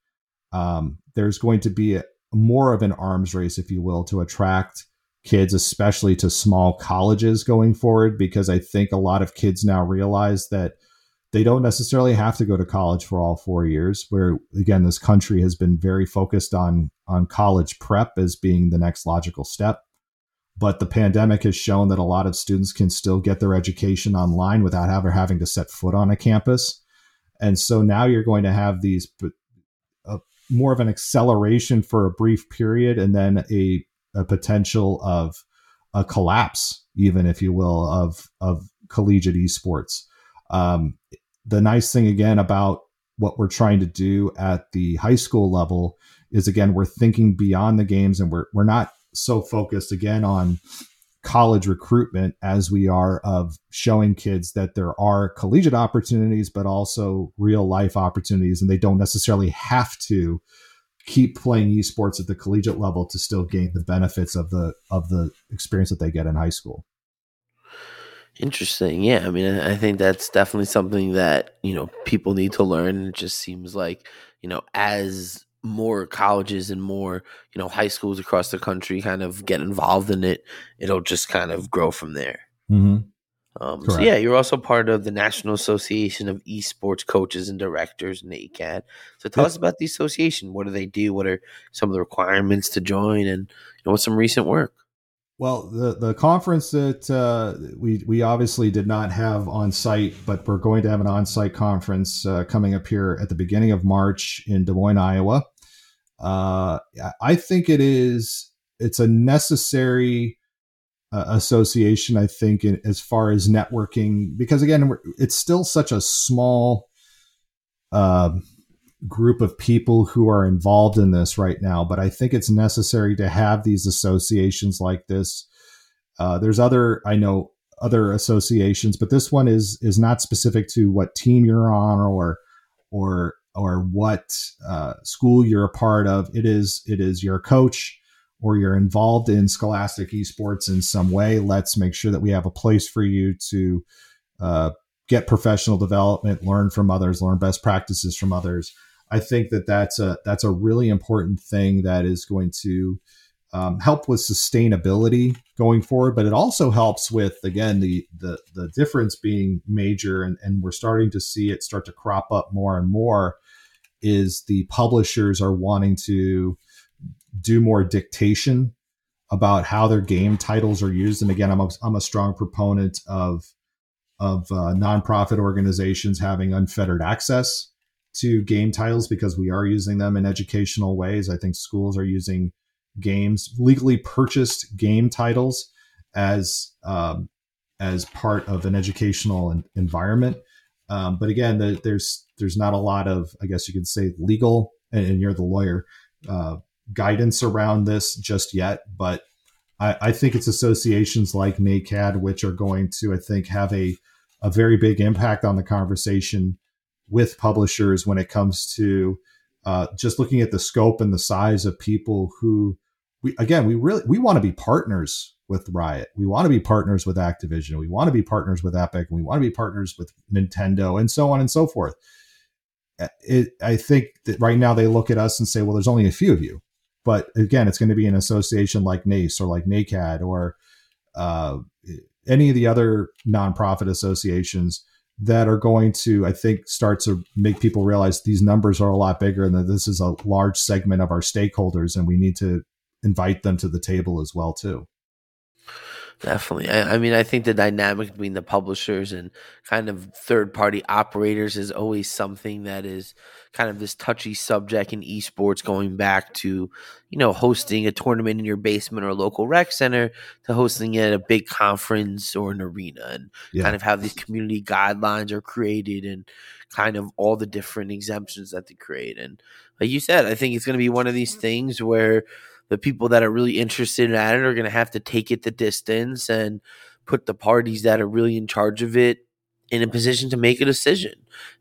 there's going to be more of an arms race, if you will, to attract kids, especially to small colleges going forward, because I think a lot of kids now realize that they don't necessarily have to go to college for all 4 years, where, again, this country has been very focused on college prep as being the next logical step. But the pandemic has shown that a lot of students can still get their education online without ever having to set foot on a campus. And so now you're going to have these more of an acceleration for a brief period and then a potential of a collapse, even, if you will, of collegiate esports. The nice thing, again, about what we're trying to do at the high school level is, again, we're thinking beyond the games, and we're not so focused, again, on college recruitment as we are of showing kids that there are collegiate opportunities, but also real life opportunities. And they don't necessarily have to keep playing esports at the collegiate level to still gain the benefits of the experience that they get in high school. Interesting. Yeah. I mean, I think that's definitely something that, people need to learn. It just seems like, as more colleges and more, high schools across the country kind of get involved in it, it'll just kind of grow from there. Mm-hmm. So yeah, you're also part of the National Association of Esports Coaches and Directors, NAECAD. So tell us about the association. What do they do? What are some of the requirements to join, and what's some recent work? Well, the conference that we obviously did not have on site, but we're going to have an on site conference coming up here at the beginning of March in Des Moines, Iowa. I think it's a necessary association, I think, as far as networking, because, again, it's still such a small group of people who are involved in this right now, but I think it's necessary to have these associations like this. There's other associations, but this one is not specific to what team you're on or what school you're a part of. It is your coach, or you're involved in scholastic esports in some way. Let's make sure that we have a place for you to get professional development, learn from others, learn best practices from others. I think that's a really important thing that is going to help with sustainability going forward, but it also helps with, again, the difference being major, and we're starting to see it start to crop up more and more, is the publishers are wanting to do more dictation about how their game titles are used. And again, I'm a strong proponent of nonprofit organizations having unfettered access to game titles, because we are using them in educational ways. I think schools are using games, legally purchased game titles, as part of an educational environment. But again, there's not a lot of, I guess you could say, legal, and you're the lawyer, guidance around this just yet. But I think it's associations like NAECAD, which are going to, I think, have a very big impact on the conversation with publishers when it comes to just looking at the scope and the size of people who, we want to be partners with Riot. We want to be partners with Activision. We want to be partners with Epic. We want to be partners with Nintendo, and so on and so forth. I think that right now they look at us and say, well, there's only a few of you. But again, it's going to be an association like NACE or like NAECAD or any of the other nonprofit associations that are going to, I think, start to make people realize these numbers are a lot bigger and that this is a large segment of our stakeholders, and we need to invite them to the table as well, too. Definitely. I mean, I think the dynamic between the publishers and kind of third-party operators is always something that is kind of this touchy subject in esports, going back to, you know, hosting a tournament in your basement or a local rec center to hosting it at a big conference or an arena, and kind of how these community guidelines are created and kind of all the different exemptions that they create. And like you said, I think it's going to be one of these things where the people that are really interested in it are going to have to take it the distance and put the parties that are really in charge of it in a position to make a decision.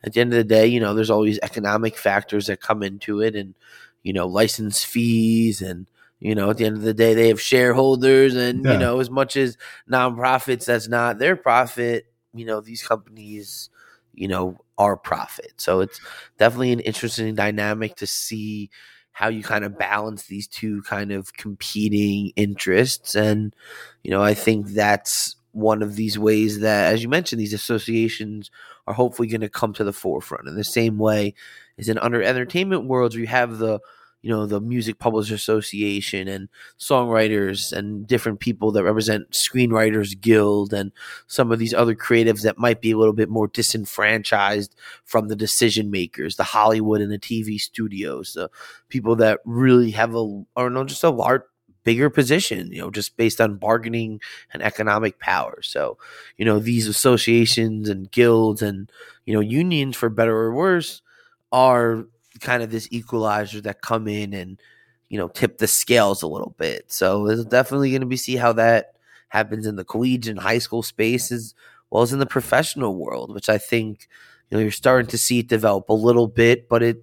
At the end of the day, you know, there's always economic factors that come into it, and, you know, license fees, and, you know, at the end of the day, they have shareholders, and, you know, as much as nonprofits, that's not their profit, you know, these companies, you know, are profit. So it's definitely an interesting dynamic to see how you kind of balance these two kind of competing interests. And, you know, I think that's one of these ways that, as you mentioned, these associations are hopefully going to come to the forefront. In the same way as in under entertainment worlds, where you have the, you know, the Music Publishers Association and songwriters and different people that represent Screenwriters Guild and some of these other creatives that might be a little bit more disenfranchised from the decision makers, the Hollywood and the TV studios, the people that really have a, or no, just a large, bigger position, you know, just based on bargaining and economic power. So, you know, these associations and guilds and, you know, unions, for better or worse, are kind of this equalizer that come in and, you know, tip the scales a little bit. So it's definitely going to be see how that happens in the collegiate and high school space as well as in the professional world, which I think, you know, you're starting to see it develop a little bit, but it's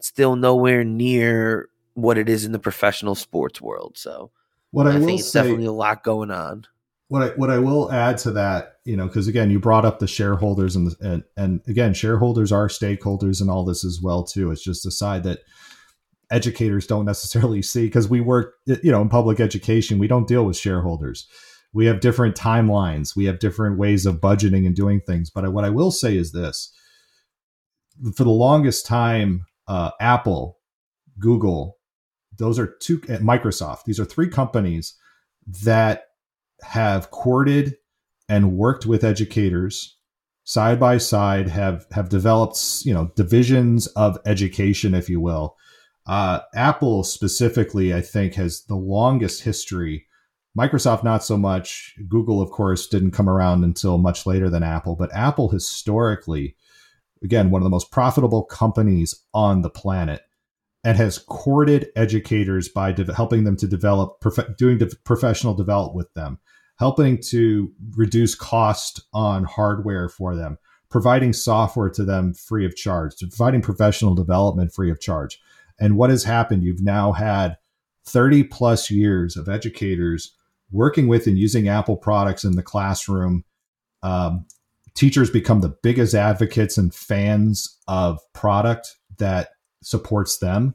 still nowhere near what it is in the professional sports world. So what I think it's definitely a lot going on. What I will add to that, you know, because again, you brought up the shareholders, and again, shareholders are stakeholders in all this as well too. It's just a side that educators don't necessarily see, because we work, you know, in public education, we don't deal with shareholders. We have different timelines. We have different ways of budgeting and doing things. But what I will say is this: for the longest time, Apple, Google, those are two, Microsoft, these are three companies that have courted and worked with educators side by side, have developed, you know, divisions of education, if you will. Apple specifically, I think, has the longest history. Microsoft, not so much. Google, of course, didn't come around until much later than Apple. But Apple, historically, again, one of the most profitable companies on the planet, and has courted educators by helping them to develop, professional development with them, helping to reduce cost on hardware for them, providing software to them free of charge, providing professional development free of charge. And what has happened? You've now had 30 plus years of educators working with and using Apple products in the classroom. Teachers become the biggest advocates and fans of product that supports them.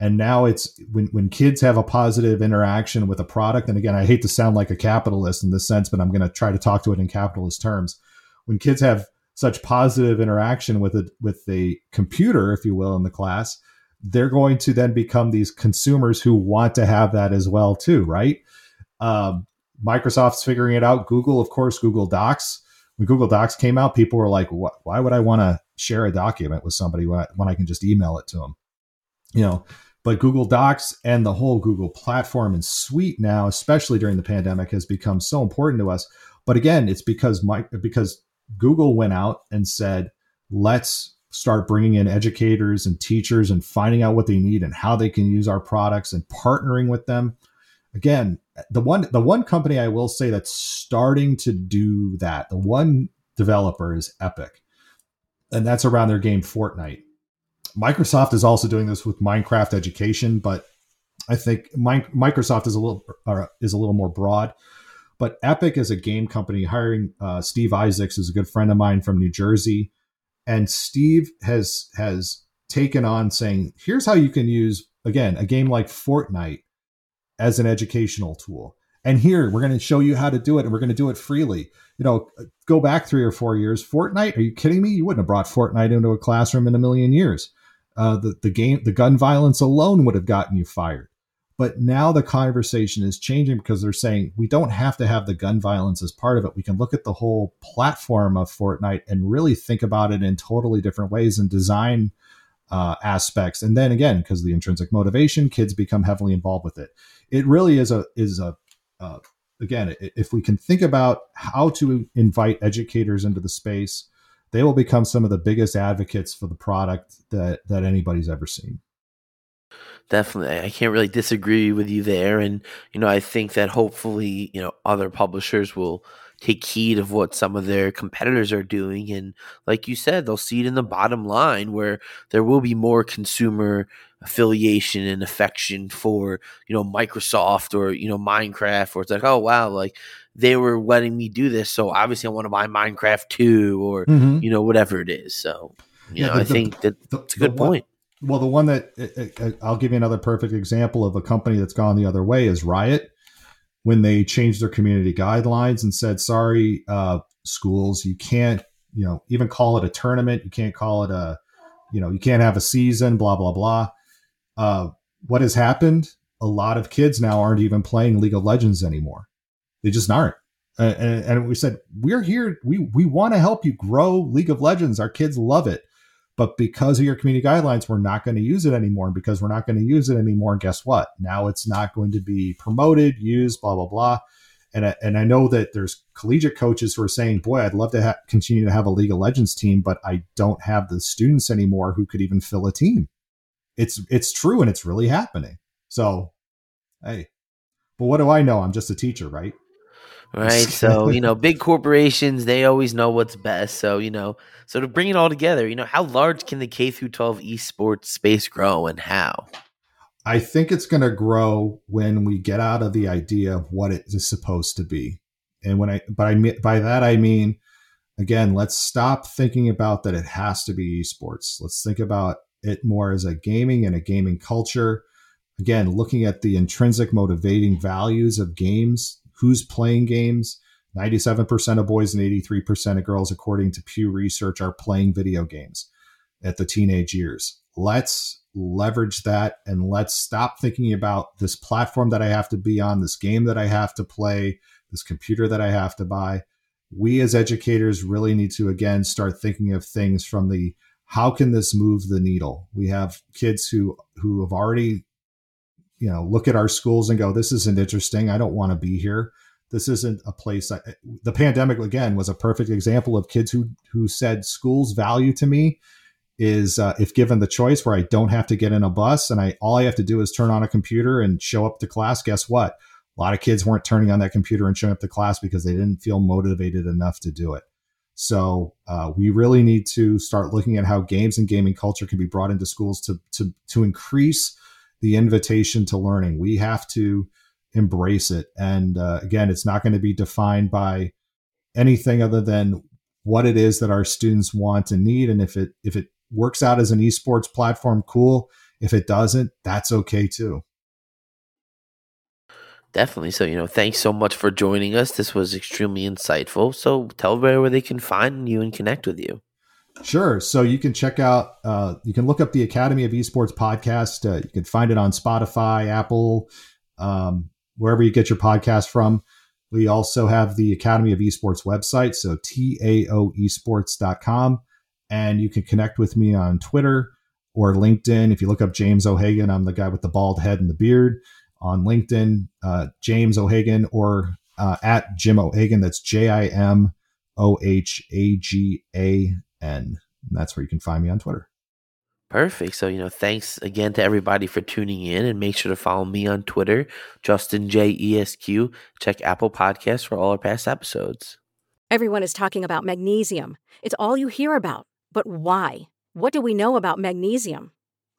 And now it's when kids have a positive interaction with a product, and again, I hate to sound like a capitalist in this sense, but I'm going to try to talk to it in capitalist terms. When kids have such positive interaction with a computer, if you will, in the class, they're going to then become these consumers who want to have that as well too, right? Microsoft's figuring it out. Google, of course, Google Docs. When Google Docs came out, people were like, why would I want to share a document with somebody when I can just email it to them, you know? But Google Docs and the whole Google platform and suite now, especially during the pandemic, has become so important to us. But again, it's because Google went out and said, let's start bringing in educators and teachers and finding out what they need and how they can use our products and partnering with them. Again, the one company I will say that's starting to do that, the one developer, is Epic. And that's around their game Fortnite. Microsoft is also doing this with Minecraft education, but I think Microsoft is a little more broad. But Epic is a game company hiring Steve Isaacs, who's a good friend of mine from New Jersey, and Steve has taken on saying, here's how you can use, again, a game like Fortnite as an educational tool. And here, we're going to show you how to do it, and we're going to do it freely. You know, go back 3 or 4 years. Fortnite? Are you kidding me? You wouldn't have brought Fortnite into a classroom in a million years. The gun violence alone would have gotten you fired. But now the conversation is changing because they're saying we don't have to have the gun violence as part of it. We can look at the whole platform of Fortnite and really think about it in totally different ways and design aspects. And then again, because of the intrinsic motivation, kids become heavily involved with it. It really is again, if we can think about how to invite educators into the space, they will become some of the biggest advocates for the product that anybody's ever seen. Definitely. I can't really disagree with you there. And, I think that hopefully, other publishers will take heed of what some of their competitors are doing. And like you said, they'll see it in the bottom line where there will be more consumer affiliation and affection for, Microsoft or, Minecraft, where it's like, oh, wow, like they were letting me do this. So obviously I want to buy Minecraft 2 or, whatever it is. So, I think that's a good point. Well, the one that I'll give you another perfect example of a company that's gone the other way is Riot. When they changed their community guidelines and said, sorry, schools, you can't, even call it a tournament. You can't call it a, you can't have a season, blah, blah, blah. What has happened? A lot of kids now aren't even playing League of Legends anymore. They just aren't. And we said, we're here. We want to help you grow League of Legends. Our kids love it. But because of your community guidelines, we're not going to use it anymore. And because we're not going to use it anymore, guess what? Now it's not going to be promoted, used, blah, blah, blah. And I know that there's collegiate coaches who are saying, boy, I'd love to continue to have a League of Legends team, but I don't have the students anymore who could even fill a team. It's true, and it's really happening. So, hey, but what do I know? I'm just a teacher, right? Right. So, big corporations, they always know what's best. So, so to bring it all together, how large can the K through 12 esports space grow and how? I think it's going to grow when we get out of the idea of what it is supposed to be. And by that, I mean, again, let's stop thinking about that it has to be esports. Let's think about it more as a gaming and a gaming culture. Again, looking at the intrinsic motivating values of games. Who's playing games? 97% of boys and 83% of girls, according to Pew Research, are playing video games at the teenage years. Let's leverage that and let's stop thinking about this platform that I have to be on, this game that I have to play, this computer that I have to buy. We as educators really need to, again, start thinking of things from the how can this move the needle? We have kids who have already look at our schools and go, this isn't interesting. I don't want to be here. This isn't a place. The pandemic, again, was a perfect example of kids who said school's value to me is if given the choice where I don't have to get in a bus and all I have to do is turn on a computer and show up to class. Guess what? A lot of kids weren't turning on that computer and showing up to class because they didn't feel motivated enough to do it. So we really need to start looking at how games and gaming culture can be brought into schools to increase the invitation to learning. We have to embrace it. And again, it's not going to be defined by anything other than what it is that our students want and need. And if it works out as an esports platform, cool. If it doesn't, that's okay too. Definitely. So, thanks so much for joining us. This was extremely insightful. So tell everybody where they can find you and connect with you. Sure. So you can check out, you can look up the Academy of Esports podcast. You can find it on Spotify, Apple, wherever you get your podcast from. We also have the Academy of Esports website, so taoesports.com. And you can connect with me on Twitter or LinkedIn. If you look up James O'Hagan, I'm the guy with the bald head and the beard on LinkedIn, James O'Hagan or at Jim O'Hagan. That's JIMOHAGAN. And that's where you can find me on Twitter. Perfect. So, thanks again to everybody for tuning in, and make sure to follow me on Twitter, Justin J ESQ. Check Apple Podcasts for all our past episodes. Everyone is talking about magnesium. It's all you hear about. But why? What do we know about magnesium?